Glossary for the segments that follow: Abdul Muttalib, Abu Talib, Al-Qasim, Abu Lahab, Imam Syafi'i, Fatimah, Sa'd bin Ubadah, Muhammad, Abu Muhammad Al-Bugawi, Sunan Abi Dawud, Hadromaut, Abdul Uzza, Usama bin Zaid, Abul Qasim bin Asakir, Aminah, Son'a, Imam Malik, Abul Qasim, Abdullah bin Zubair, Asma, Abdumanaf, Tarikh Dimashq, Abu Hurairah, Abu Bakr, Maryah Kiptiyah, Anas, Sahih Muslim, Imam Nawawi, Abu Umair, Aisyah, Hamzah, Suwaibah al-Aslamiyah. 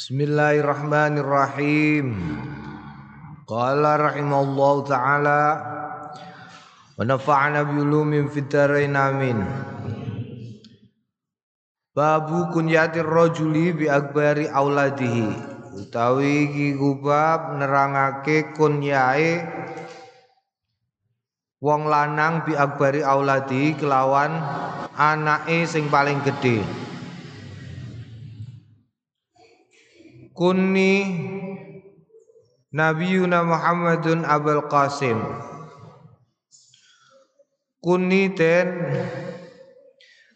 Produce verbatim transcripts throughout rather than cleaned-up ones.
Bismillahirrahmanirrahim. Qala rahimallahu ta'ala wa nafa'ana bi ulumin fid dharain amin. Babu kunyatir rajuli bi akbari auladihi. Utawi iki kubab nerangake kunyae wong lanang bi akbari auladihi kelawan anake sing paling gedhe. Kunni Nabiyuna Muhammadun Abul Qasim. Kunni ten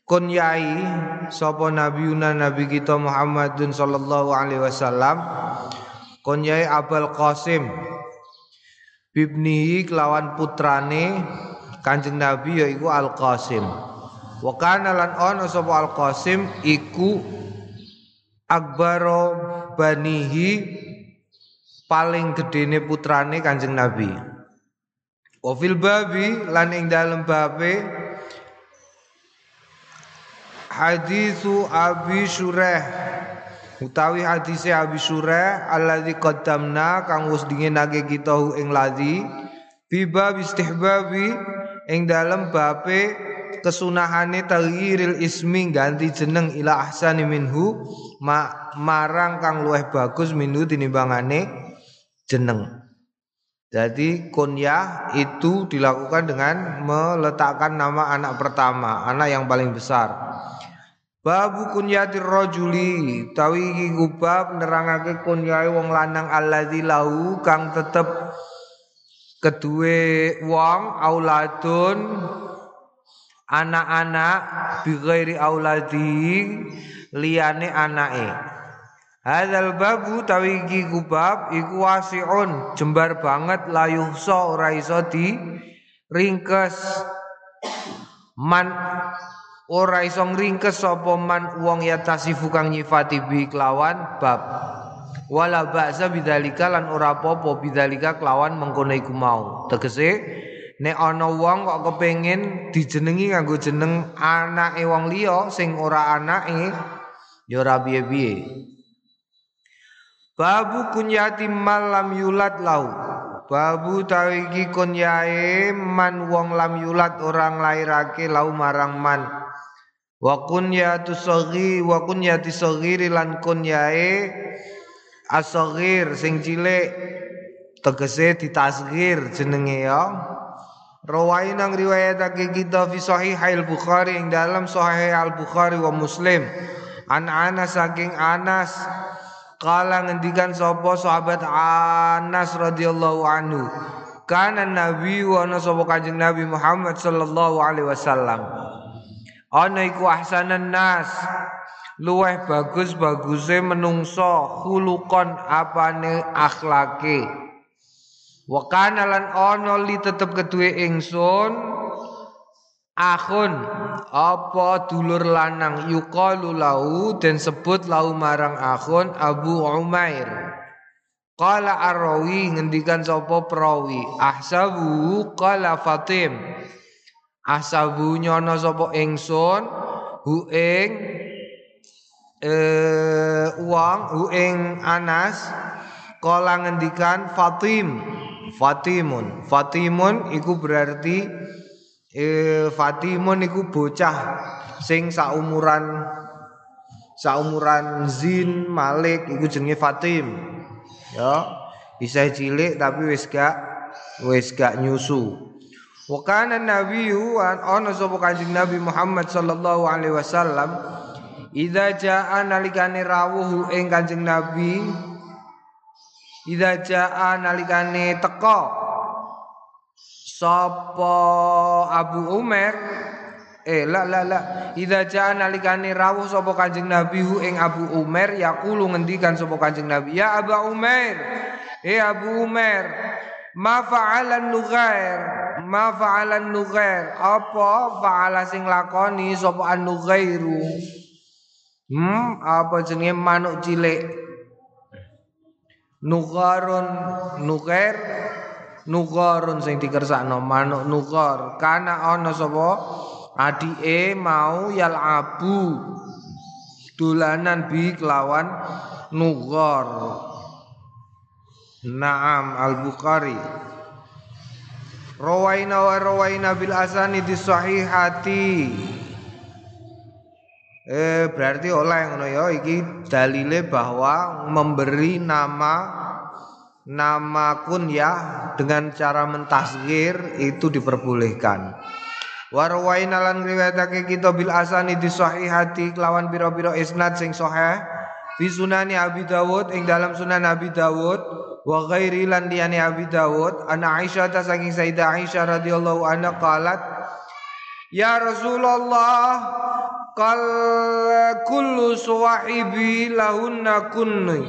kunyai sapa Nabiyuna Nabi kita Muhammadun sallallahu alaihi wasallam kunyai Abul Qasim bibnihi kelawan putrane Kanjeng Nabi yaiku Al Qasim. Wa kana lan ana sapa Al Qasim iku akbaro banihi paling gedene putrane Kanjeng Nabi. Wa fil babi lan ing dalem babe haditsu Abi Syurah utawi hadise Abi Syurah alladzi qaddamna kang wis dingenake kita ing ladzi fi bab istihbabi ing dalem babe kesunahane taghyiril ismi ganti jeneng ila ahsani minhu ma marang kang luweh bagus minhu tinimbangane jeneng. Jadi kunyah itu dilakukan dengan meletakkan nama anak pertama, anak yang paling besar. Babu kunyatir rajuli tawi iki kubab nerangake kunyahe wong lanang alladzi lahu kang tetep kedue wong auladun anak-anak bighairi auladi liyane anake. Hadzal babu tawiki kubab iku wasiun jembar banget layuh so ora iso di ringkes man ora iso ngringkes sapa man wong ya tasifu kang nyifati bi kelawan bab wala ba'sa bidzalika lan ora apa-apa bidzalika kelawan mengkono iku mau tegese nek ana wong kok kepengin dijenengi nganggo jeneng anake wong liya sing ora anake ya ora piye-piye. Babu kunyati man lam yulad lahu. Babu tawiki kunyae man wong lam yulad orang lairake lahu marang man. Wa kunyatu saghir wa kunyati saghir lan kunyae as-saghir sing cilik tegese ditasghir jenenge ya. Rawain nang riwayatake kita fi Sahih al-Bukhari ing dalam Sahih al-Bukhari wa Muslim. An Anas saking Anas kala ngendikan sapa sahabat Anas radhiyallahu anhu. Kana Nabi wa ana sapa Kanjeng Nabi Muhammad sallallahu alaihi wasallam. Ana iku ahsanan nas luweh bagus-baguse menungso khulukon apane akhlake. Wa kana lan ana li tetep keduwe ingsun akhun apa dulur lanang yuqalu lahu den sebut lahu marang akhun Abu Umair. Qala ar-rawi ngendikan sapa perawi ahsabu qala Fatim ahsabu nyono sapa ingsun hu ing eh wong hu ing Anas kala ngendikan Fatim Fatimun, Fatimun iku berarti e, Fatimun iku bocah sing saumuran saumuran Zin Malik iku jenenge Fatim. Ya, isih cilik tapi wis gak wis gak nyusu. Wa kana nabiyyu an ana sapa Kanjeng Nabi Muhammad sallallahu alaihi wasallam idza jaa nalikane rawuh ing Kanjeng Nabi idza jaa nalikane teka sapa Abu Umair eh la la la idza jaa nalikane rawuh sapa Kanjeng Nabi hu ing Abu Umair yaqulu ngendikan sapa Kanjeng Nabi ya Abu Umair eh Abu Umair ma fa'alan nughair ma fa'alan nughair apa fa'ala sing lakoni sapa an-nughairu hmm apa jenenge manuk cilik Nugaron nuger nugaron sing dikersakno manuk nugar kana ana sapa adike mau yalabu dolanan bi kelawan nughar. Naam al-Bukhari. Rawaina wa rawaina bil asanid sahihati. Eh berarti oleh ngono ya iki dalile bahwa memberi nama nama kunyah dengan cara mentasghir itu diperbolehkan. Warwaina lan riwayatake kita bil asani disahihati lawan biro-biro isnad sing sahih fi sunani Abi Dawud ing dalam sunan Abi Dawud wa ghairi lan liyani Abi Dawud ana Aisyah ta saking Sayyidah Aisyah radhiyallahu anha qalat ya Rasulullah kal kullu sahibi lahunna kunni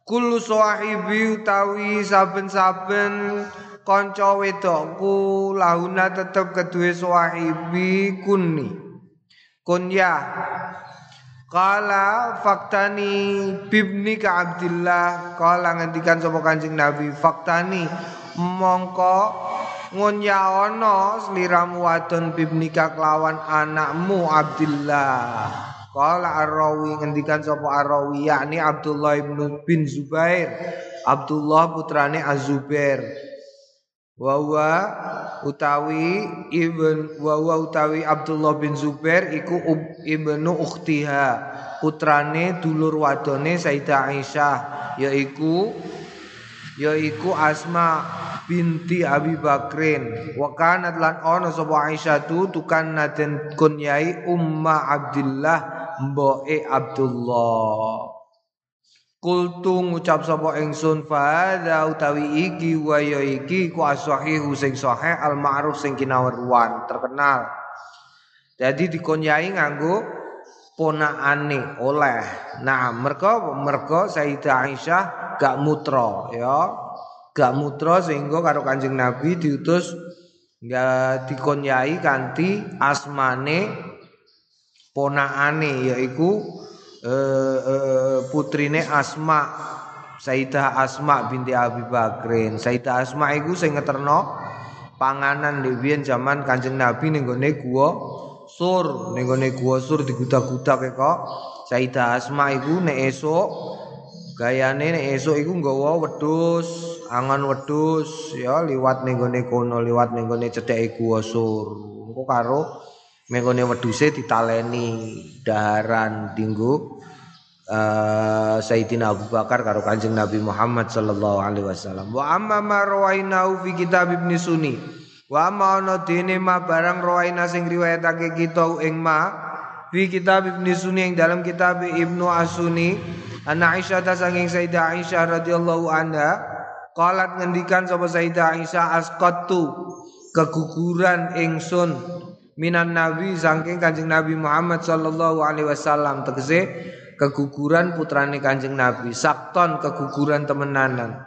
kullu sahibi utawi saben-saben kanca wedokku lahuna tetep keduwe sahibi kunni kunya qala faktani bibni ka Abdillah qala ngendikan sapa Kanjeng Nabi faktani mongko ngunya ana sliramu wadon bibnika kelawan anakmu Abdullah. Qala Ar-Rawi ngendikan sapa Ar-Rawi yakni Abdullah bin Zubair, Abdullah putrane Az-Zubair. Wa wa utawi ibn wa wa utawi Abdullah bin Zubair iku ibnu ukhtiha, putrane dulur wadone Sayyidah Aisyah yaiku yaiku Asma binti Abi Bakrin wa kanat lan ana sapa Aisyah tu tukan naden kunyai umma Abdullah mboke Abdullah kultu ngucap sapa ingsun fa hadza utawi iki wa ya iki ku as-sahihu sing sahih al ma'ruf sing kinaweruan terkenal jadi dikunyai nganggo ponakane oleh nah merka merka Sayyidah Aisyah gak mutra ya gak mutra sehingga karo Kanjeng Nabi diutus gak dikonyai kanthi asmane ponakane yaiku e, e, putrine Asma Sayyidah Asma binti Abi Bakrin. Sayyidah Asma iku sing ngeterno panganan dhewe zaman Kanjeng Nabi ning gone gua Sur ning gone gua Sur digudak-gudak kok Sayyidah Asma iku nek esuk gayane nek esuk iku nggawa wedhus, angon wedhus ya liwat ning gone kono, liwat ning gone cedheke Gua Sur. Engko karo menggone wedhuse ditaleni daharan dinggo uh, Sayyidina Abu Bakar karo Kanjeng Nabi Muhammad sallallahu alaihi wasallam. Wa amma marwainau fi kitab Ibnu Sunni. Wa ma ana dene ma barang rawaina sing riwayatake kita ing ma fi kitab Ibnu Sunni ing dalam kitab Ibnu As-Sunni Ana Aisyah saking Sayyidah Aisyah radhiyallahu anha qalat ngendikan sapa Sayyidah Aisyah asqatu keguguran ingsun minan nabi saking Kanjeng Nabi Muhammad sallallahu alaihi wasallam tegese keguguran putrane Kanjeng Nabi sakton keguguran temenanan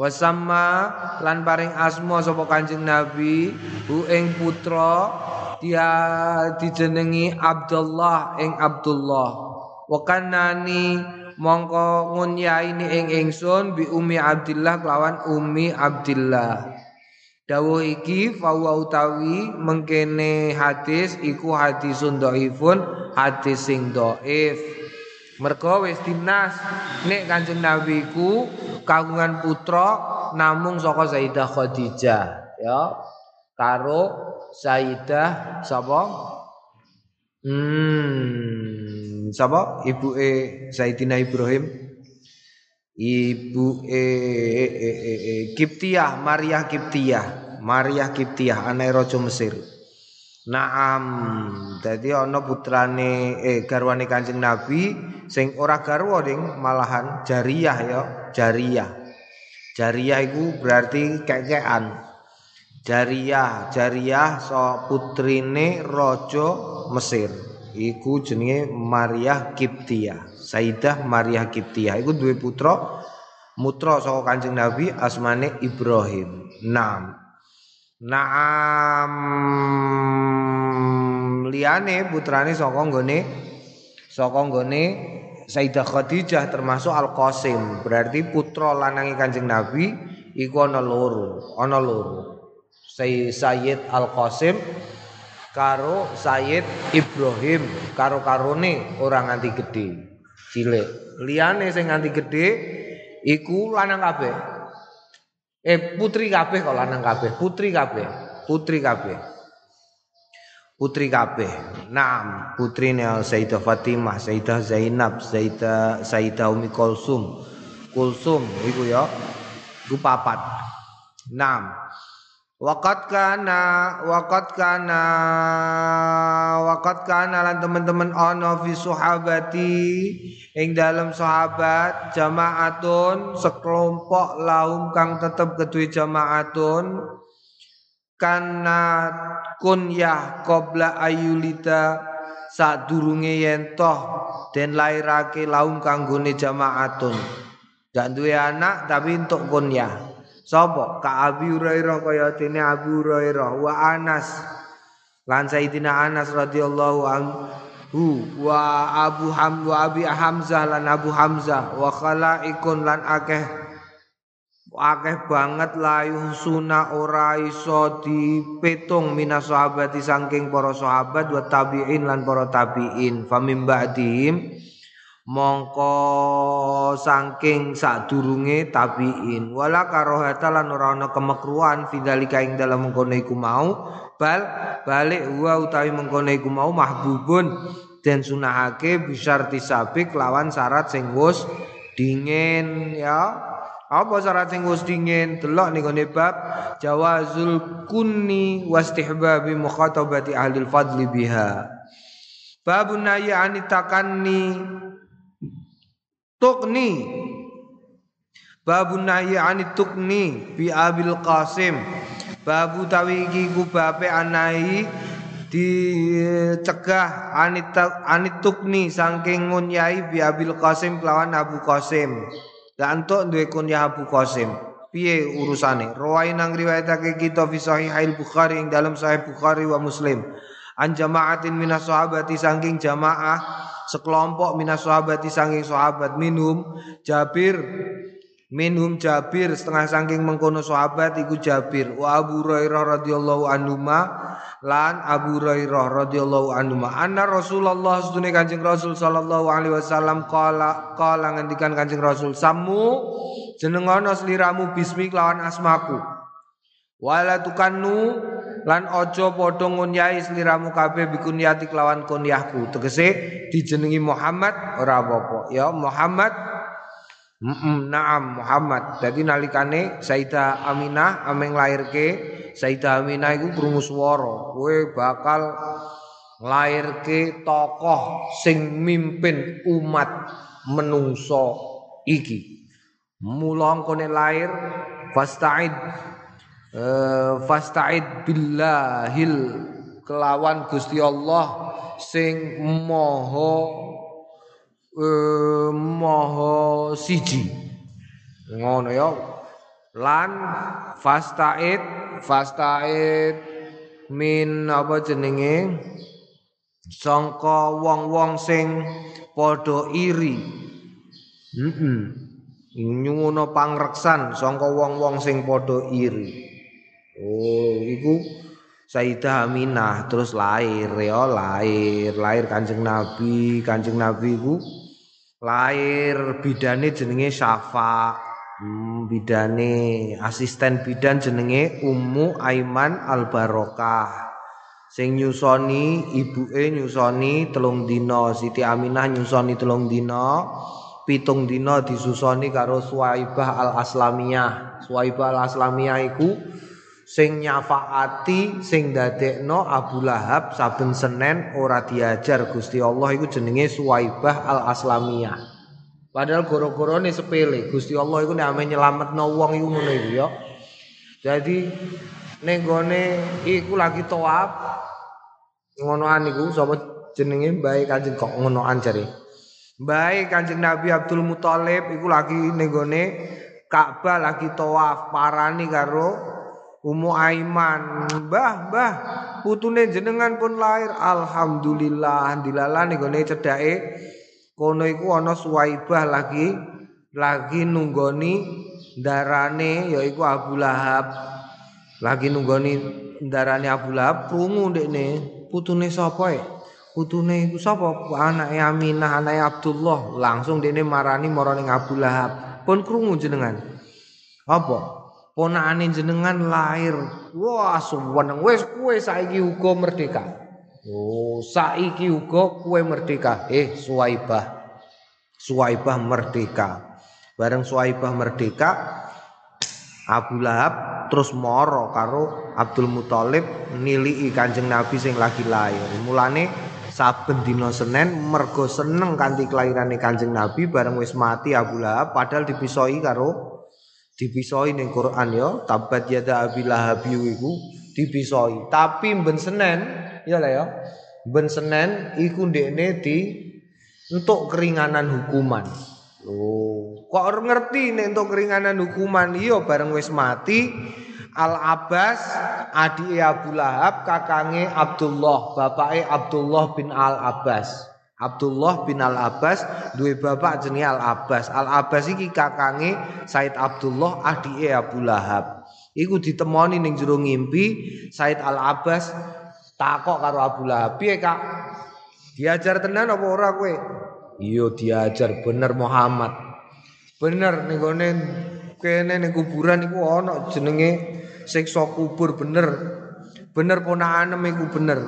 wasamma lan paring asma sapa Kanjeng Nabi hu ing putra dia dijenengi Abdullah ing Abdullah wa kanani mongko ngunyaini ing ingsun bi ummi Abdillah lawan ummi Abdillah. Dawuh iki fawa utawi mengkene hadis iku hadisun dhaifun, hadis sing dhaif. Mergo wis dinas nek Kanjeng Nabi ku kagungan putra namung saka Sayyidah Khadijah ya. Karo Sayyidah sapa? Hmm Sapa ibuke Sayyidina Ibrahim ibuke Kiptiyah Maryah Kiptiyah Maryah Kiptiyah anae raja Mesir. Naam dadi ana putrane eh garwane Kanjeng Nabi sing ora garwa ning malahan jariyah ya jariyah. Jariyah iku berarti kekekan. Jariyah jariyah so putrine raja Mesir. Iku jenenge Maryah Kiptiyah, Sayyidah Maryah Kiptiyah. Iku duwe putra mutra saka Kanjeng Nabi asmane Ibrahim. Naam. Naam liyane putrane saka nggone saka nggone Sayyidah Khadijah termasuk Al-Qasim. Berarti putra lanange Kanjeng Nabi iku ana loro, ana loro. Sayyid Al-Qasim karo Sayyid Ibrahim karo karone orang anti gede. cilik. Liyane sing nganti gedhe iku lanang kabeh. Eh putri kabeh kok lanang kabeh, putri kabeh, putri kabeh. Putri kabeh. Naam, putrine Sayyidah Fatimah, Sayyidah Zainab, Sayyidah Sayyidah Ummi Kulsum. Kulsum iku ya. Iku papat. Naam. Waqat kana waqat kana waqat kana lan teman-teman ana fi sahabati ing dalam sahabat jamaatun sekelompok laum kang tetep kedue jamaatun kana kunyah qabla ayulita sadurunge yen toh den lairake laum kanggone jamaatun gak duwe anak tapi entuk kunyah. Sapa ka Abi Hurairah kaya dene Abu Hurairah wa Anas lan Sayyidina Anas radhiyallahu anhu wa Abu Hamzah wa Abi Hamzah lan Abu Hamzah wa khalaikun lan akeh akeh banget layuh sunah ora iso dipetung minas sahabati saking para sahabat wa tabi'in lan para tabi'in famim ba'dihim mongko saking sadurunge tabiin wala karohata lan ora ana kemakruhan fidzalika ing dalem mengkono iku mau bal balik wa utawi mengkono iku mau mahbubun den sunahake bisyarti sabik lawan syarat sing wis dingin ya apa syarat sing wis dingin delok nggone bab jawazul kunni wastihbabi mukhatabati ahli al-fadli biha babun nahi anitakanni Tukni Babu nahi anit tukni bi Abil Qasim Babu tawi iki ku bape anahi dicegah anit anit tukni saking ngunyai bi Abil Qasim kelawan Abu Qasim. Lah antuk duwe kunyah Abu Qasim. Piye urusane? Rawi nang riwayatake kita fi Sahih al-Bukhari ing dalam Sahih Bukhari wa Muslim. An jama'atin minas sahabati saking jamaah sekelompok minas sahabati sangking sahabat minhum Jabir minhum Jabir setengah sangking mengkono sahabat iku Jabir wa Abu Hurairah radhiyallahu anhuma lan Abu Hurairah radhiyallahu anhuma anna Rasulullah sedune Kanjeng Rasul sallallahu alaihi wasallam qala qala ngendikan Kanjeng Rasul samu jenengono sliramu bismi lawan asmaku wala tukannu lan ojo padha ngunyai sliramu kabeh bikunyati lawan kunyahku tegese dijenengi Muhammad ora apa-apa ya Muhammad mm-mm, naam Muhammad dadi nalikane Sayyidah Aminah ameng lairke Sayyidah Aminah iku krungu swara kowe bakal lairke tokoh sing mimpin umat menungso iki mula kene lair fasta'id Uh, fasta'id billahil kelawan Gusti Allah sing maha uh, maha siji ngono ya lan fasta'id fasta'id min apa jenenge sangka wong-wong sing padha iri heeh nyuwun pangreksan sangka wong-wong sing padha iri. Oh, iku Sayyidah Aminah terus lahir ya lahir, lahir Kanjeng Nabi, Kanjeng Nabi iku lahir bidane jenenge Syafa, hmm, bidane asisten bidan jenenge Ummu Aiman Al-Barokah. Sing nyusoni ibuke nyusoni telung dina, Siti Aminah nyusoni telung dina, pitung dina disusoni karo Suwaibah al-Aslamiyah. Suwaibah al-Aslamiyah iku sing nyafaati sing dadekno Abu Lahab saben Senin ora diajar Gusti Allah iku jenenge Suwaibah al-Aslamiyah. Padahal goro-gorone sepele, Gusti Allah iku nek ame nyelametno wong iku ngono iku ya. Dadi ning gone iku lagi tawaf ngonoan iku sapa jenenge mbae Kanjeng kok ngonoan jare. Mbae Kanjeng Nabi Abdul Muttalib iku lagi ning gone Ka'bah lagi tawaf parani karo Ummu Aiman, mbah mbah putune jenengan pun lahir, alhamdulillah dilalani gone cedake kono iku ana Suwaibah lagi lagi nunggoni darane yaiku Abu Lahab, lagi nunggoni darane Abu Lahab krungu ndekne putune sapa e kudune iku sapa? Anake Aminah, anake Abdullah. Langsung dene marani marane Abu Lahab. Pun krungu jenengan. Apa? Ponakane jenengan lahir. Wah, suweneng wis kowe saiki uga merdeka. Oh, saiki uga kowe merdeka. Eh, Suwaibah. Suwaibah merdeka. Bareng Suwaibah merdeka, Abu Lahab terus moro karo Abdul Muttalib nilii Kanjeng Nabi sing lagi lahir. Mulane saben dina Senin mergo seneng kanthi kelairane Kanjeng Nabi, bareng wis mati Abu Lahab padahal dipisoi karo dipisoi ning Quran ya tabat yada Abi Lahab iku dipisoi, tapi ben Senin ya lah ya ben Senin iku ndekne di entuk keringanan hukuman. Oh, kok ngerti nek entuk keringanan hukuman? Iya, bareng wis mati Al Abbas, adike Abu Lahab, kakange Abdullah, bapake Abdullah bin Al Abbas. Abdullah bin Al Abbas duwe bapak jenenge Al Abbas. Al Abbas iki kakange Said Abdullah, adike Abu Lahab. Iku ditemoni ning jero ngimpi Said Al Abbas takok karo Abu Lahab, "Piye, Kak? Diajar tenan apa ora kowe?" "Iya, diajar bener Muhammad." "Bener ning gone kene ning kuburan iku ana jenenge siksa kubur, bener bener ponaan iku bener,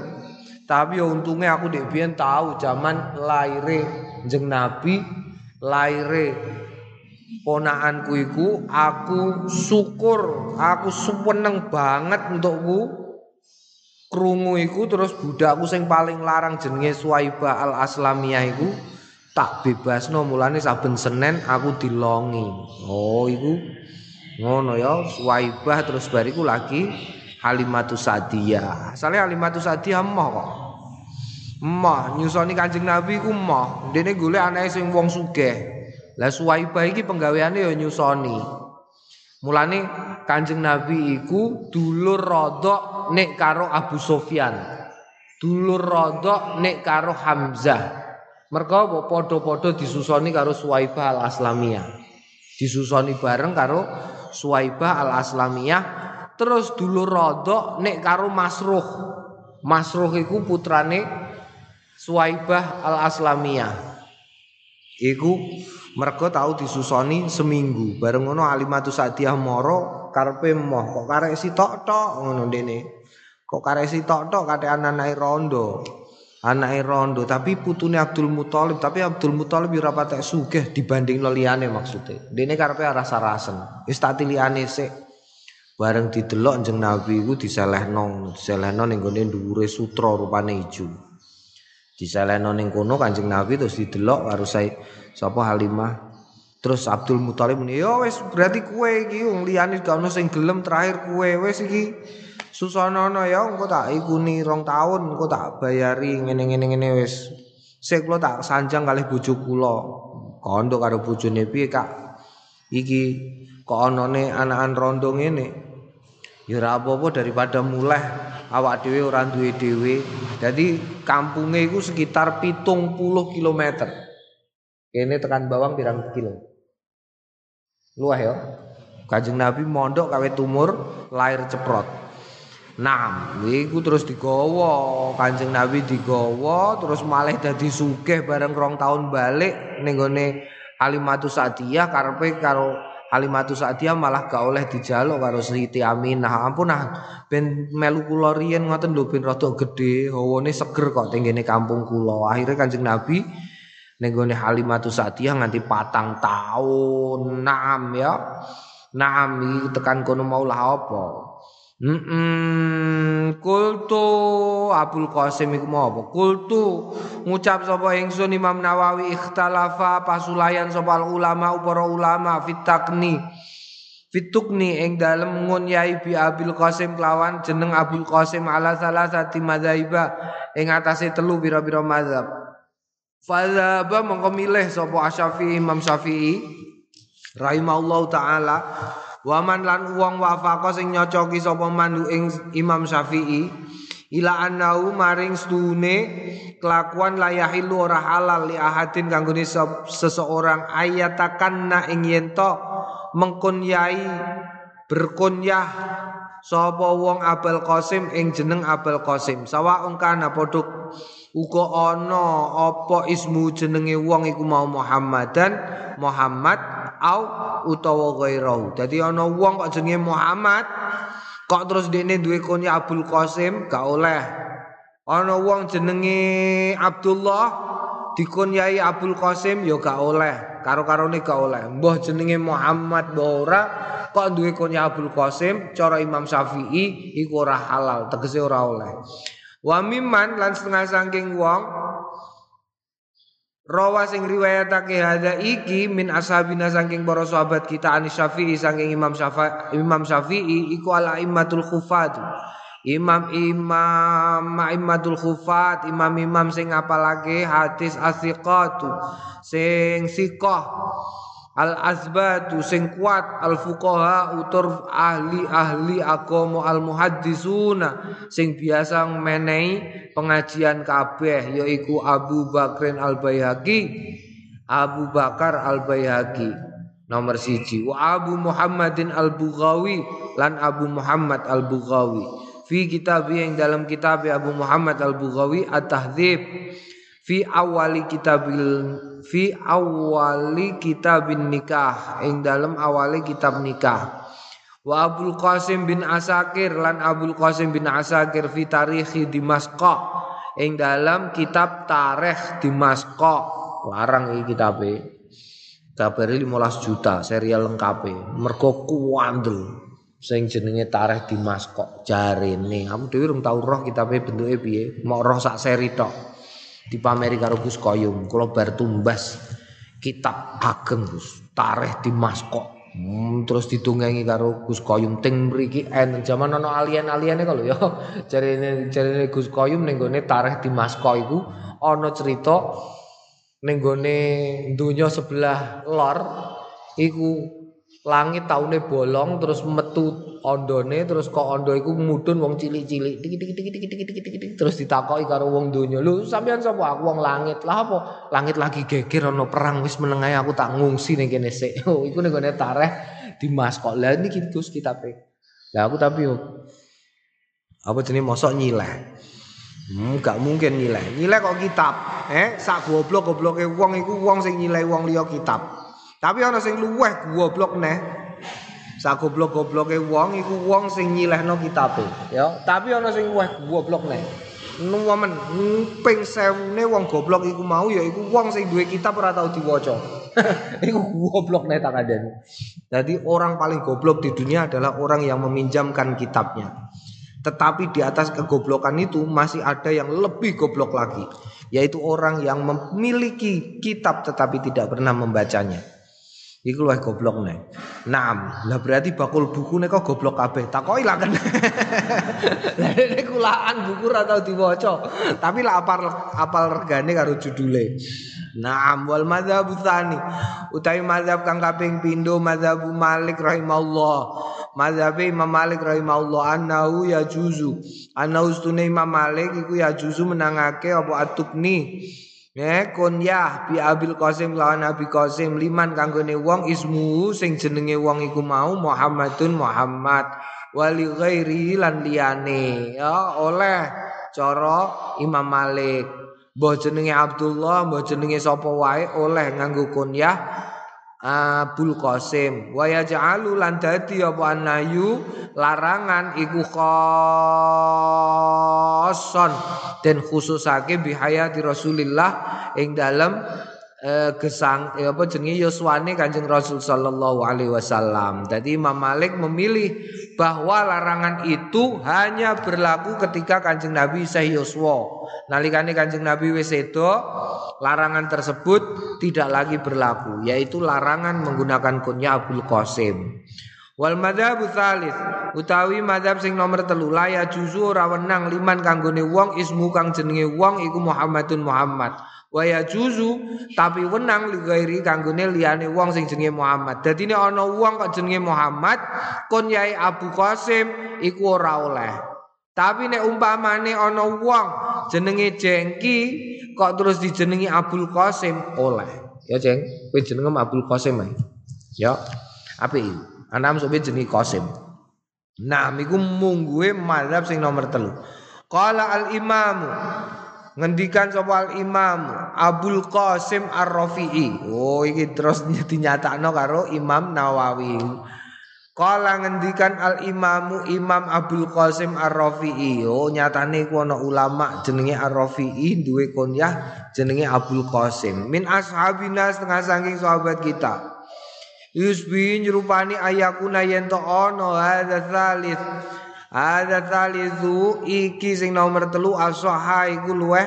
tapi ya untungnya aku dek biyen tahu zaman laire Kanjeng Nabi, laire ponaanku iku aku syukur, aku seneng banget untukku krungu iku. Terus budakku sing paling larang jenenge Suwaibah al-Aslamiyah iku tak bebasno, mulane saben Senin aku dilongi. Oh, iku ngono ya Suwaibah. Terus bariku lagi Halimatus Sa'diyah. Asale Halimatus Sa'diyah emoh kok. Emoh nyusoni Kanjeng Nabi ku emoh. Dene golek anake sing wong sugih. Lah Suwaibah iki penggaweane ya nyusoni. Mulane Kanjeng Nabi iku dulur rodok nek karo Abu Sufyan. Dulur rodok nek karo Hamzah. Mergo padha-padha disusoni karo Suwaibah al-Aslamiyah. Disusoni bareng karo Suwaibah al-Aslamiyah. Terus dulur rodok nek karo Masruh. Masruh iku putrane Suwaibah al-Aslamiyah. Iku mergo tau disusoni seminggu. Bareng ngono Halimatus Sa'diyah moro karepe moh, kok karek sitok-tok ngono dene. Kok karek sitok-tok katean anake rondo. Anake rondo tapi putune Abdul Muttalib, tapi Abdul Muttalib ora patek sugih dibanding liyane maksude. Dene karepe rasa-rasen. Wis tak tilihane sik. Bareng didelok Kanjeng Nabi iku diselehno, diselehno ning gone dhuwure sutra rupane ijo. Diselehno ning kono Kanjeng Nabi terus didelok karo sapa Halimah. Terus Abdul Muttalib muni, "Ya wis berarti kowe iki wong liyane gak ono sing gelem, terakhir kowe wis iki. Susanono ya, engko tak ikuni rong tahun, engko tak bayari ngene-ngene-ngene wis. Sik kula tak sanjang kalih bojo kula. Kondo karo bojone piye, Kak? Iki kok anane anakan rondo ngene. Ya ora apa-apa daripada muleh awak dhewe ora duwe dhewe. Dadi kampunge iku sekitar pitung puluh kilometer. Kene tekan Bawang pirang kilo? Luwih ya. Kanjeng Nabi mondok kawe tumur, lahir ceprot. Nah, iku terus digawa, Kanjeng Nabi digawa, terus malah dadi sugih bareng rong tahun balik ning gone Halimatus Sa'diyah, karepe karo Halimatus Sa'diyah malah gak oleh dijaluk karo Siti Aminah. Ampun ah, ben melu kula riyen ngoten lho, ben rada gedhe, hawane seger kok tenggene kampung kula. Akhire Kanjeng Nabi ning gone Halimatus Sa'diyah nganti patang taun. Naam ya. Naam, tekan kono maulah apa? Mm-mm, kultu Abul Qasim iku mau apa? Kultu ngucap sapa ingsun Imam Nawawi, ikhtalafa pasulayan sapa ulama para ulama fitakni fitukni ing dalem ngunyai bi Abul Qasim kelawan jeneng Abul Qasim ala salah satu madzhaba ing atase telu pira-pira mazhab. Fadzaba mongko milih sapa Asy-Syafi'i Imam Syafi'i rahimahullahu taala. Waman lan wong wafaqo sing nyocoki sapa mandu ing Imam Syafi'i ila annau maring stune kelakuan layahilu ora halal li ahadin kanggone seseorang ayatakanna ing yen to mengkunyai berkunyah sapa wong Abul Qasim ing jeneng Abul Qasim sawaung kana podok Uga ana apa ismu jenenge wong iku mau Muhammadan Muhammad au utawa ghairau. Dadi ana wong kok jenenge Muhammad kok terus dene duwe kunya Abul Qasim gak oleh. Ana wong jenenge Abdullah dikunyai Abul Qasim ya gak oleh. Karo-karone gak oleh. Mbah jenenge Muhammad mbah ora kok duwe kunya Abul Qasim cara Imam Syafi'i iku ora halal, tegese ora oleh. Wa mimman lan setengah saking wong rawa sing riwayatake hadza iki min ashabina saking para sahabat kita an Syafi'i saking Imam Syafi'i Imam Syafi'i iku ala immatul khufat Imam Imam Immatul khufat imam-imam sing apalake hadis as-siqatu sing siqah al-asbatu sing kuat al-fuqaha utur ahli-ahli agama al-muhaddisuna sing biasa menehi pengajian kabeh yaiku Abu Bakrin al-Baihaqi Abu Bakar al-Baihaqi nomor siji wa Abu Muhammadin al-Bugawi lan Abu Muhammad al-Bugawi fi kitabi yang dalam kitab Abu Muhammad al-Bugawi at-Tahdzib fi awali kitabil fi awali kitabin nikah ing dalam awali kitab nikah wa Abul Qasim bin Asakir lan Abul Qasim bin Asakir fi Tarikh Dimashq ing dalam kitab Tarikh Dimashq larang iki kitabe kabare lima belas juta serial lengkape mergo kuandel sing jenenge Tarikh Dimashq jarene aku dhewe rung tau roh kitabe bentuke piye mok roh sak seri tok dipameri karo Gus Koyum kula bar tumbas kitab ageng Gus Tarikh Dimashq hmm, terus ditungengi karo Gus Koyum ting mriki enten jaman ana alien-aliene kok lho ya jarene jarene Gus Koyum ning gone Tarikh Dimashq iku ana cerita ning gone donya sebelah lor iku langit taune bolong terus metu ondone terus kok ondo iku mudhun wong cilik-cilik tik tik tik tik tik tik terus ditakoki karo wong donya lho sampean sapa aku wong langit lah apa langit lagi geger ana perang wis meneng ae aku tak ngungsi ning kene sik oh iku ning gone Tarikh Dimashq kok lha niki Gus kitabe lah aku tapi yo apa jenenge mosok nyileh hmm gak mungkin nyileh nyileh kok kitab eh sak goblok gobloke wong iku wong sing nyileh wong liya kitab. Tapi ana sing luweh goblok neh. Sak goblok-gobloke wong iku wong sing nyilehno kitabe, ya. Tapi ana sing luweh goblok neh. Nemen ping sewune wong goblok iku mau ya iku wong sing duwe kitab ora tau diwaca. Iku goblok neh tak kandhani. Dadi orang paling goblok di dunia adalah orang yang meminjamkan kitabnya. Tetapi di atas kegoblokan itu masih ada yang lebih goblok lagi, yaitu orang yang memiliki kitab tetapi tidak pernah membacanya. Iku luwih goblok nih. Naam, lah berarti bakul buku nih kok goblok kabeh. Takoi lah kan. Lah ini kulaan buku atau diwaca. Tapi lah apal apal regane karo judule. Naam wal mazhab tsani. Utawi mazhab kang kaping pindho mazhab Malik rahimahullah. Mazhab Imam Malik rahimahullah annahu ya juzu. Annahu sunne Imam Malik iku ya juzu menangake apa atukni. Ya kunyah bi Abil Qasim lawan Abi Qasim liman kanggone wong ismu sing jenenge wong iku mau Muhammadun Muhammad wali ghairi lan liyane ya oleh cara Imam Malik mbah jenenge Abdullah mbah jenenge sapa wae oleh nganggo kunyah Abul Qasim wa yaj'alu lan dadi apa anayu larangan iku khoson dan khususake bihayati Rasulillah ing dalam e, gesang e, apa jenenge yuswane Kanjeng Rasul sallallahu alaihi wasallam. Jadi Imam Malik memilih bahwa larangan itu hanya berlaku ketika Kanjeng Nabi isih yuswa. Nalikane Kanjeng Nabi wis sedo, larangan tersebut tidak lagi berlaku, yaitu larangan menggunakan kunya Abul Qasim. Wal madhab tsalits utawi madhab sing nomor telu la ya juzu ora wenang liman kanggone wong ismu kang jenenge wong iku Muhammadun Muhammad wa ya juzu tapi wenang lighairi kanggone liyane wong sing jenenge Muhammad. Dadine ana wong kok jenenge Muhammad kunyai Abu Qasim iku ora oleh. Tapi nek umpamane ana wong jenenge Jengki kok terus dijenengi Abul Qasim oleh. Ya Jeng, kowe jenengem Abul Qasim ae. Ya. Apik iki. Anam sobe jenenge Qasim. Nah, iku mungguhe mazhab sing nomor telu. Qala al-Imam ngendikan sapa Imam Abul Qasim Ar-Rafi'i. Oh iki terus dinyatakno karo Imam Nawawi. Kala ngendikan al-Imamu Imam Abul Qasim Ar-Rafi'i. Oh nyatane ku ana ulama jenenge Ar-Rafi'i duwe kunyah jenenge Abul Qasim. Min ashabina setengah saking sahabat kita. Yusbi nyerupani ayakuna yento ono hadza tsalits. Ada talizu iki sing nomor telu as-sahih iku luweh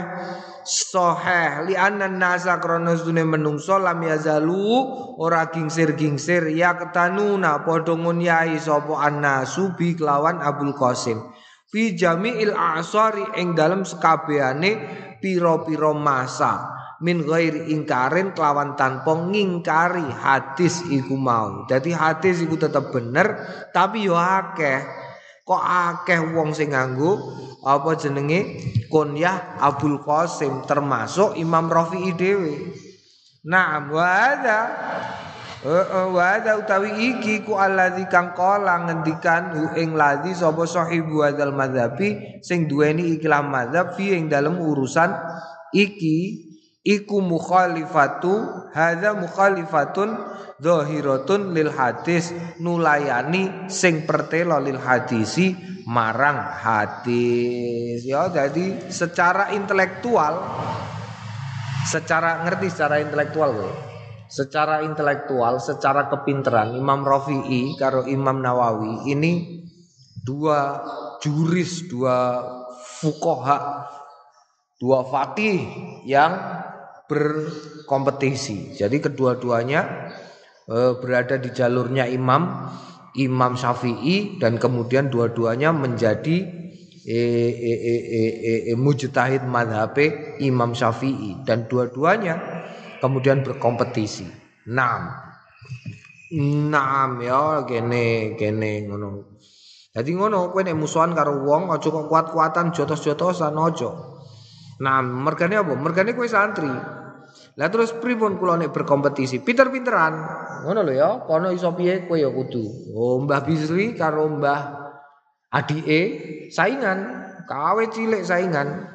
sahih li anna nasa krana sedune menungso lam yazalu ora gingsir-gingsir ya ketanuna padha ngunyai sapa annasu bi kelawan Abul Qasim fi jami'il a'sari ing dalem sekabehane pira-pira masa min ghairi ingkarin kelawan tanpa ngingkari hadis iku mau. Dadi hadis iku tetep bener tapi yo akeh. Kok akeh wong sing nganggo apa jenenge kunyah Abul Qasim termasuk Imam Rafi'i dhewe. Nah, wada uh, wada utawi iki ku alladzi kang kala ngendikan hu ing ladzi sapa sahibu hadzal madzabi sing duweni ikilah mazhab fi ing dalem urusan iki iku mukhalifatu hadza mukhalifatun zahiratun lil hadis nulayani sing pertela lil hadisi marang hadis. Ya jadi secara intelektual secara ngerti secara intelektual loh. Secara intelektual, secara kepinteran Imam Rafi'i karo Imam Nawawi ini dua juris, dua fuqaha, dua faqih yang berkompetisi. Jadi kedua-duanya berada di jalurnya Imam Imam Syafi'i dan kemudian dua-duanya menjadi eh, eh, eh, eh, eh, mujtahid madhabe Imam Syafi'i dan dua-duanya kemudian berkompetisi. Naam, naam ya gene gene ngono. Jadi ngono kowe nek musuhan karo wong aja kok kuat-kuatan jotos-jotosan aja. Naam, mergane apa? Mergane kowe santri. Lah terus pripun kula nek berkompetisi pinter-pinteran ngono lho ya kono iso piye kowe ya kudu oh Mbah Bisri karo Mbah adike saingan kawe cilik saingan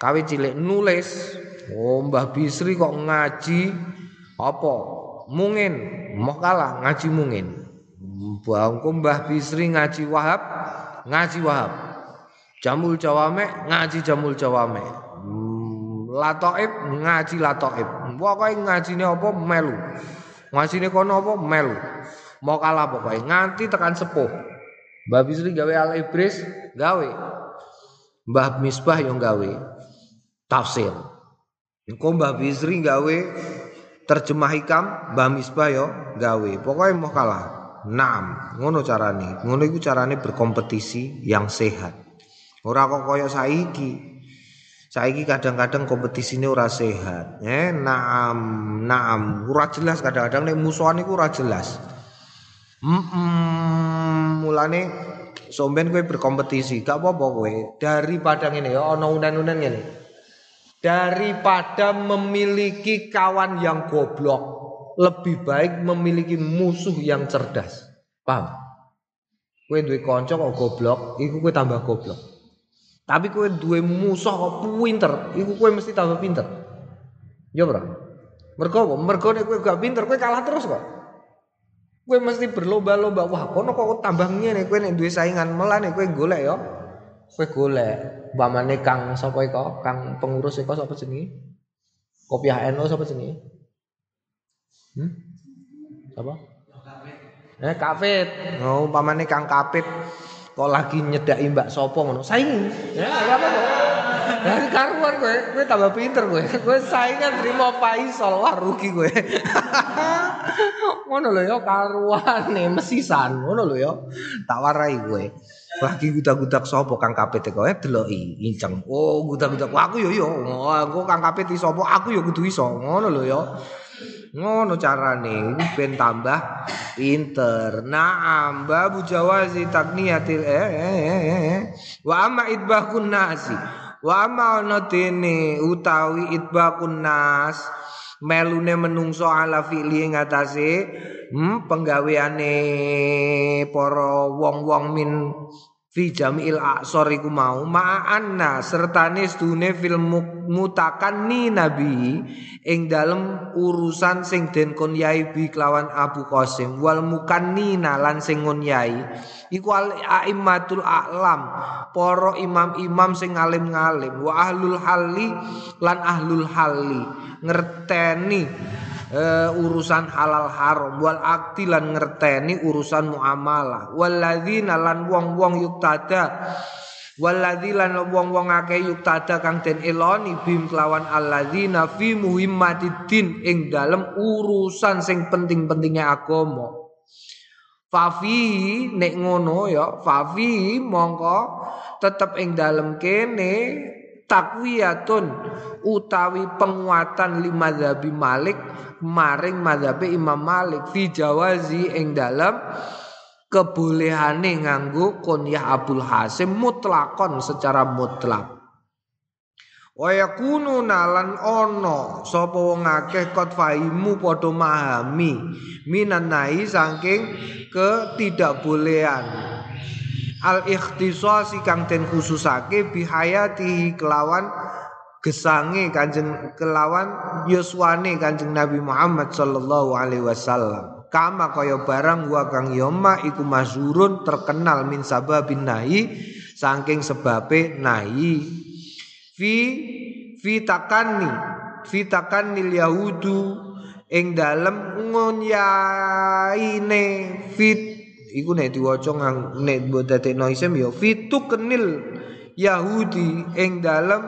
kawe cilik nulis oh Mbah Bisri kok ngaji apa mungin moh kalah ngaji mungin bangku Mbah Bisri ngaji Wahab ngaji Wahab Jamul Jawamek ngaji Jamul Jawamek Latoib ngaji Latoib. Pokoke ngajine apa melu. Ngajine kono apa melu. Mau kalah pokoke nganti tekan sepuh. Mbah Bisri gawe Al-Ibris, gawe. Mbah Misbah yo gawe tafsir. Engko Mbah Bisri gawe terjemah hikam, Mbah Misbah yo gawe. Pokoke mau kalah. Naam, ngono carane. Ngono iku carane berkompetisi yang sehat. Ora kok kaya saiki. Saiki kadang-kadang kompetisine ora sehat. Eh, naam, naam, ora jelas kadang-kadang nek musuhan iku ora jelas. Mm-mm, mulane somben kowe berkompetisi, gak apa-apa kowe. Daripada ngene ya ana unen-unen ngene. Daripada memiliki kawan yang goblok, lebih baik memiliki musuh yang cerdas. Paham? Kowe duwe kanca kok goblok, iku kowe tambah goblok. Tapi kowe duwe musuh kok pinter, iku kowe mesti tambah pinter. Ya bro. Mergo mergo nek kowe gak pinter, kowe kalah terus kok. Kowe mesti berlomba-lomba. Wah, kono kok tambah ngene, kowe nek duwe saingan malah nek kowe golek ya. Kowe golek umpamane Kang sapa iku? Kang pengurus iku sapa jenenge? Kopiah N U sapa jenenge? Hmm? Sapa? Eh, Kapit. Oh, umpamane Kang Kapit kok lagi nyedaki mbak sapa ngono saingi ya ora apa-apa dari karuan kowe kowe tambah pinter kowe kowe saingan trimo Faisal wah rugi kowe ngono lho ya karuane mesisan ngono lho ya tak warai kowe lagi gudak-gudak sapa Kang Kapit kowe deloki inceng oh gudak-gudak aku yo yo aku Kang Kapit iso apa aku yo kudu iso ngono lho ya ngono carane ben tambah pinter. Naam babu jawazi takniyatil eh, eh, eh, eh. Wa amma idbahun nasi wa amma onotene utawi idbahun nas melune menungso ala fi'li ngatasé hmm, penggaweane para wong-wong min fi jamil aqsor iku mau ma'anna sertane sedune film mutakanni nabi ing dalem urusan sing den kunyai bi kelawan Abu Qasim wal mukannina lan sing kunyai iku al a'immatul a'lam para imam-imam sing alim-alim wa ahlul halli lan ahlul halli ngerteni Uh, urusan halal haram wal akti lan ngerteni urusan muamalah walladzina lan wong-wong yuktada walladzina lan wong-wong akeh yuktada kang den eloni bim kelawan alladzina fi muhimmatiddin ing dalem urusan sing penting-pentingnya agama fafi nek ngono ya fafi mongko tetep ing dalem kene takwiyatun utawi penguatan lima mazhabi Malik maring mazhabi Imam Malik fi jawazi ing dalem kebolehane nganggo kunyah Abul Qasim mutlakon secara mutlak. Waya kunu nalan ono sapa wong akeh kot fahimu padha mahami minanai saking ketidakbolehan al-ikhtisasi kang den khususake bihayati kelawan gesange kanjeng kelawan yuswane kanjeng Nabi Muhammad sallallahu alaihi wasallam kama kaya barang wa kang yoma iku masyurun terkenal min sababin nahi saking sebabe nahi fi fitakanni fitakanil yahudu ing dalem ngonyaine fit iku nek diwaca nek mbok dadekno isem ya fitu kenil Yahudi ing dalem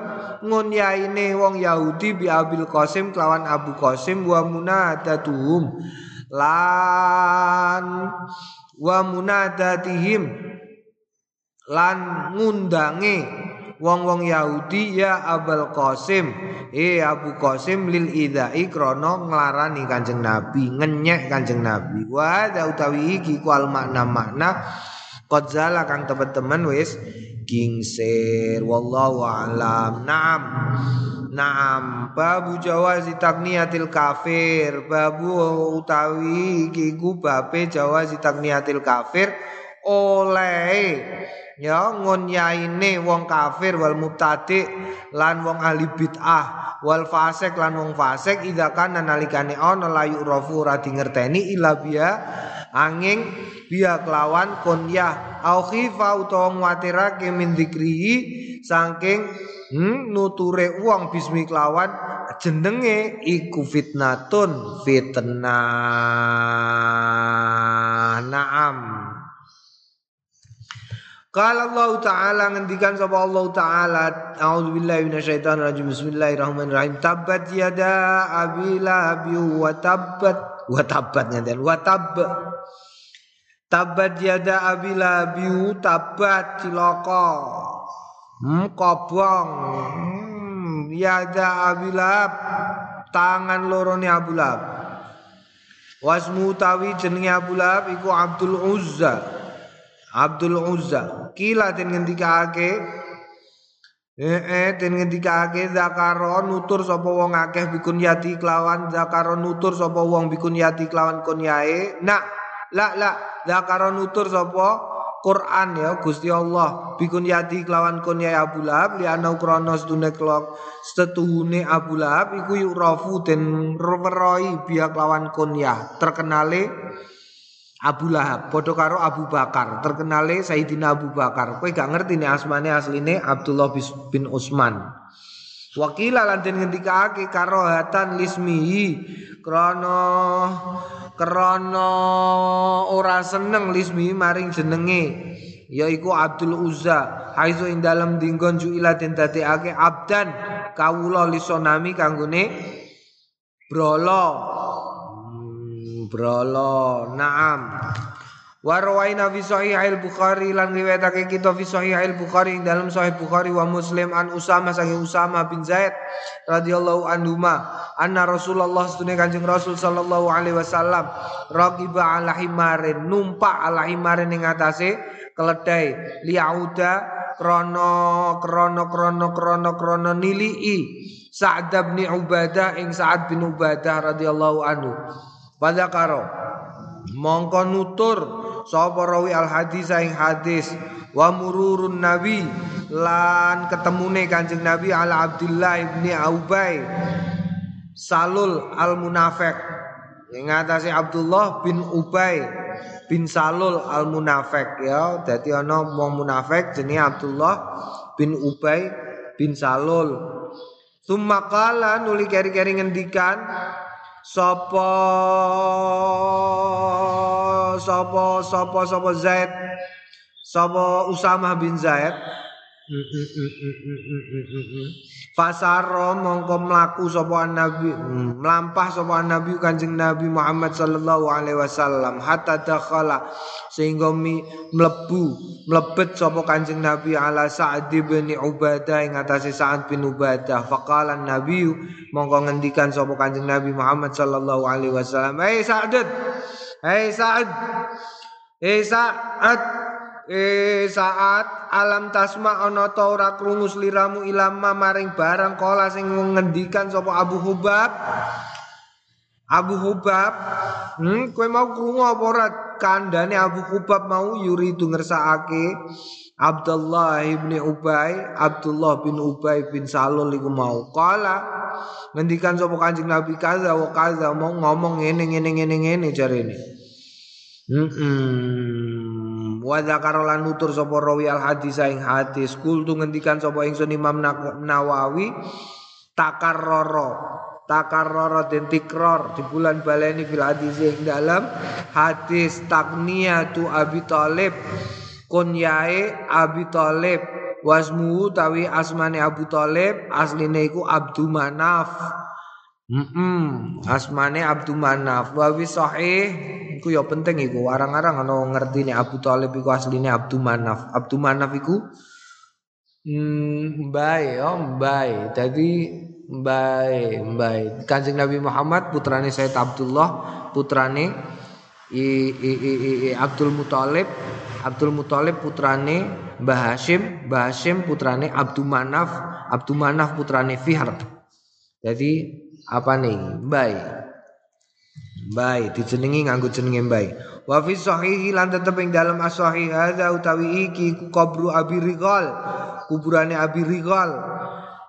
ngunyaine wong Yahudi bi Abil Qasim kelawan Abu Qasim wa munadatuhum lan wa munadatihim lan ngundange wong-wong Yahudi ya Abul Qasim eh Abu Qasim lil idai krana nglarani Kanjeng Nabi ngenyek Kanjeng Nabi wa da utawi iki kual makna-makna qadzala kang teman-teman wis gingsir wallahu alam naam naam babu jawazi takniyatil kafir babu utawi iki ku babe jawazi takniyatil kafir oleh ya ngonyaine wong kafir wal mubtadi lan wong ahli bid'ah wal fasik lan wong fasik idza kana nalikane ana layu rafu ra dingerteni ila biya angin biya kelawan kunyah au khifa utawa nguatirake min dzikrihi saking hmm, nuture wong bismi kelawan jenenge iku fitnatun fitnah naam. Qala Allah Ta'ala ngendikan sapa Allah Ta'ala a'udzubillahi minasyaitonirrajim bismillahirrahmanirrahim tabbat yada abi lahab wa tabbat wa tabbat ngene wa tabb tabbat yada abi lahab tabbat cilaka mkobong yada abi lahab tangan lorone Abu Lahab wasmu tawi jenenge Abu Lahab iku Abdul Uzza Abdul Uzza kila den ngendikake eh eh den ngendikake zakaro nutur sapa wong akeh bikunyati kelawan zakaro nutur sapa wong bikunyati kelawan kunyae nak la la zakaro nutur sapa Quran ya Gusti Allah bikunyati kelawan kunyae Abu Lahab liana kronos dunek lok setuhune Abu Lahab iku yurafu den weroi biak lawan kunyah terkenale Abu Lahab, padha karo Abu Bakar, terkenale Sayyidina Abu Bakar. Kowe gak ngerti nek asmane asline Abdullah bin Utsman. Wakila lan den ngendikake karo hatan lismihi, krana krana ora seneng lismihi maring jenenge, yaiku Abdul Uzza. Haizu ing dalem dinggon juila den dadekake abdan kawula lisonami kanggone brolo. Brolo naam wa rawaina fi Sahih al-Bukhari lan riwayatake kita fi Sahih al-Bukhari ing dalam Sahih Bukhari wa Muslim an Usama saking Usama bin Zaid radhiyallahu anhuma anna Rasulullah sunne Kanjeng Rasul sallallahu alaihi wasallam raqiba ala himarin numpak ala himarin ing atase keledai liauda krono krono krono krono krono nilii Sa'd bin Ubadah ing Sa'd bin Ubadah radhiyallahu anhu Pada karo mongko nutur sapa rawi al hadis saing hadis wa mururun nabi lan ketemune kanjeng nabi al Abdullah bin Ubay Salul al munafik ngatasi Abdullah bin Ubay bin Salul al munafik ya dadi ana wong munafik jenenge Abdullah bin Ubay bin Salul. Tsumma qala nuli keri-keri ngendikan sapa sapa sapa sapa Zaid sapa Usamah bin Zaid fasaro mongko mlaku sapa nabi mlampah sapa nabi kanjeng nabi Muhammad sallallahu alaihi wasallam hatta dakhala sehingga mlebu mlebet sapa kanjeng nabi ala Sa'd bin Ubadah ing atase Sa'd bin Ubadah faqala nabi mongko ngendikan sapa kanjeng nabi Muhammad sallallahu alaihi wasallam hai Sa'd hai Sa'd hai Sa'd Eh saat alam tasma ana ta ora krungu sliramu ilama maring barang kala sing ngendikan sapa Abu Hubab Abu Hubab hmm kowe mau krungu apa ora kandhane Abu Hubab mau yuridu ngersakake Abdullah bin Ubay Abdullah bin Ubay bin Salul iku mau kala ngendikan sapa kanjeng Nabi kaza wa kaza mau ngomong ngene ngene ngene ngene jarene heeh wa dzakara lan nutur sapa rawi al hadis saing hadis kul tu ngendikan sapa ingsun Imam Nawawi takarrara takarrara den tikror di bulan baleni fil hadis ing dalam hadis takniyatu Abi Talib kunyae Abi Talib wasmu tawi asmane Abu Talib asline iku Abdumanaf heeh asmane Abdumanaf wa wi sahih iku ya penting iku arang-arang ana ngertine Abu Talib iku asline Abdumanaf. Abdumanaf iku mm, mbae ya mbae. Dadi mbae mbae. Kanjeng Nabi Muhammad putrane Sayyid Abdullah, putrane I, I, I, I, Abdul Muttalib, Abdul Muttalib putrane Mbah Hasyim, Mbah Hasyim putrane Abdumanaf, Abdumanaf putrane Fihr. Jadi apa nih mbae? Baik, dijenengi nganggo jenenge baik. Wa fi sahihi lan tetep ing dalem as-sahih hadza utawi iki ku kubru Abi Rigal, kuburane Abi Rigal.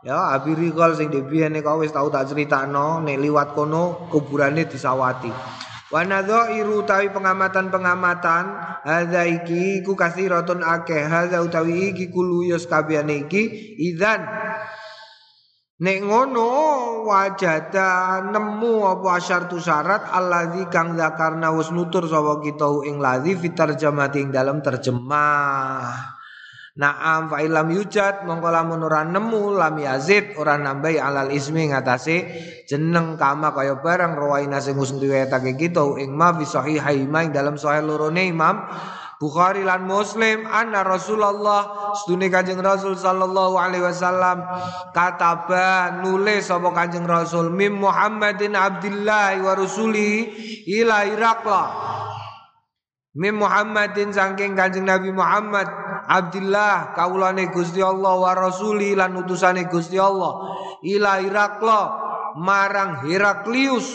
Ya, Abi Rigal sing dibiyane kok wis tau tak critakno, nek liwat kono kuburane disawati. Wa nadhairu utawi pengamatan-pengamatan hadza iki ku kasiratun akeh hadza utawi iki kuluyus kabehane iki idzan nek ngono wajada nemu apa asyartu syarat allazi kang zakarna wis nutur sapa kita ing lazi fitarjamati ing dalam terjemah. Naam fa ilam yujad mongko lamun ora nemu lam yazid ora nambahi alal ismi ngatasé jeneng kama kaya barang rawaina sing wis diwetake kita ing ma fi sahihai ma ing dalam sahih lorone Imam Bukhari lan Muslim anna Rasulullah sedune Kanjeng Rasul sallallahu alaihi wasallam kataba nulis sapa Kanjeng Rasul mim Muhammadin Abdillah wa rusuli ila Iraqla mim Muhammadin saking Kanjeng Nabi Muhammad Abdillah kaulane Gusti Allah wa rasuli lan utusane Gusti Allah ila Iraqla marang Heraclius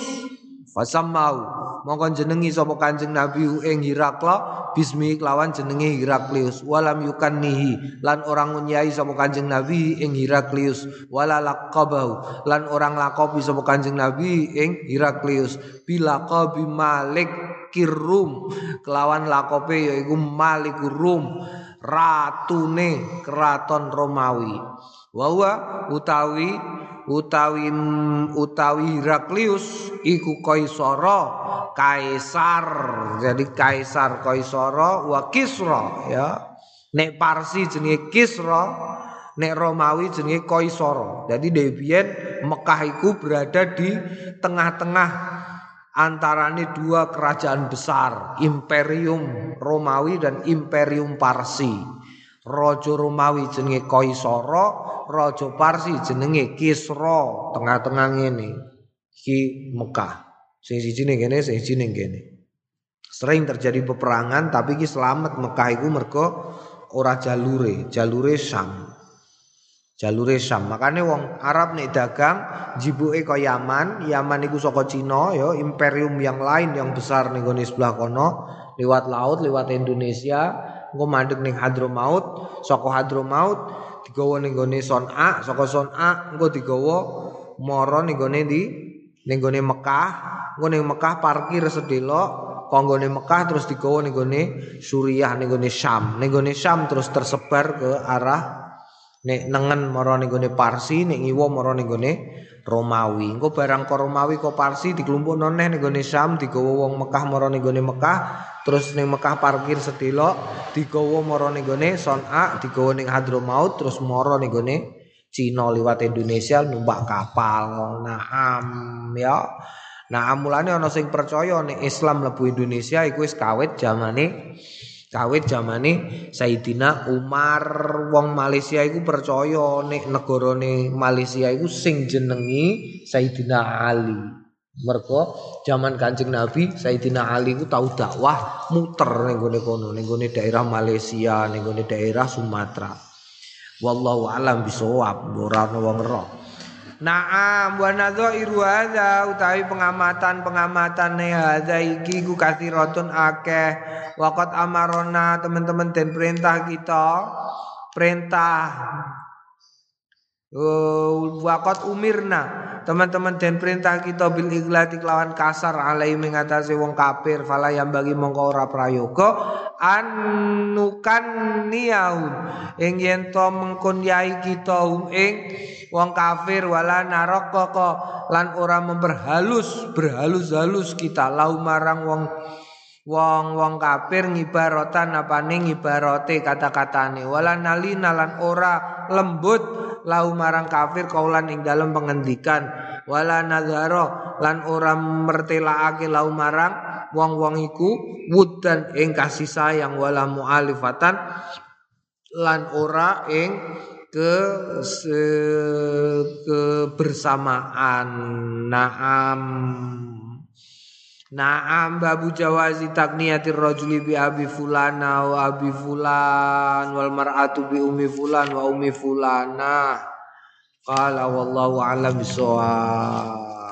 fasamau mongkon jenengi sapa Kanjeng Nabi ing Herakla bismi kelawan jenenge Heraklius walam yukannihi lan orang ngunyai sapa Kanjeng Nabi ing Heraklius wala laqabahu lan orang lakobi sapa Kanjeng Nabi ing Heraklius bila qabi Malik kirum kelawan lakope yaiku Malikurum ratune keraton Romawi wawa utawi Utawi utawi Heraklius iku Kaisara Kaisar jadi Kaisar Kaisara wa Kisra ya nek Parsi jenenge Kisra nek Romawi jenenge Kaisara jadi debiyen Mekah iku berada di tengah-tengah antarane dua kerajaan besar Imperium Romawi dan Imperium Parsi raja Romawi jenenge Kaisara raja Parsi jenenge Kisra tengah-tengah ngene iki Mekah sing siji ning kene sing siji ning kene sering terjadi peperangan tapi iki slamet Mekah iku mergo ora jalure jalure Syam jalure Syam makane wong Arab nek dagang jibuke kaya Yaman Yaman iku saka Cina ya imperium yang lain yang besar ning sebelah kono liwat laut, liwat Indonesia, engko mandeg ning Hadromaut, saka Hadromaut digawa ning gone Son'a, saka Son'a engko digawa mara ning gone ndi ning gone Mekah, engko ning Mekah parkir sedelok kanggo ning Mekah terus digawa ning gone Suriah, ning gone Syam, ning gone Syam terus tersebar ke arah nek nengen mara ning gone Parsi, nek ngiwa mara ning gone Romawi. Engko barang ka Romawi ka Parsi diklumpukno neh ning gone Syam, digawa wong Mekah mara ning gone Mekah, terus ning Mekah parkir sedelok, digawa mara ning gone Son'a, digawa ning Hadromaut, terus mara ning gone Cina liwat Indonesia numpak kapal. Naam ya. Nah, mulane ana sing percaya nek Islam mlebu Indonesia iku wis kawit jamane Kawit zamane Sayyidina Umar. Wong Malaysia iku percaya nek negarane Malaysia iku sing jenengi Sayyidina Ali. Mergo zaman Kanjeng Nabi Sayyidina Ali iku tau dakwah muter ning gone kono, ning gone daerah Malaysia, ning gone daerah Sumatera. Wallahu alam bisawab, ora ana wong ero. Naam wa nadhairu hadza, utawi pengamatan-pengamatane hadza iki ku kathiratun akeh. Waqat amarona, teman-teman dan perintah kita, perintah. Uh, Waqat umirna, teman-teman dan perintah kita bil iglati lawan kasar alai mengatasi wong kafir. Fala yang bagi mongko ora prayoga anukan niyau ing yen to mengkunyai kita hum ing wong kafir wala naraqqa lan ora memperhalus berhalus-halus kita lau marang wong wong-wong kafir ngibaratan apane ngibarate kata-katane wala nalina lan ora lembut lau marang kafir kaulan ing dalem pengendikan wala nazaro lan ora mertelaake lau marang wong-wong iku wudan ing kasih sayang wala mu'alifatan lan ora ing ke se, kebersamaan. Naam Naam babu jawazi takniyatir rajuli bi abi fulana wa abi fulan wal mar'atu bi ummi fulan wa ummi fulana. Qala wallahu a'lam bissawab.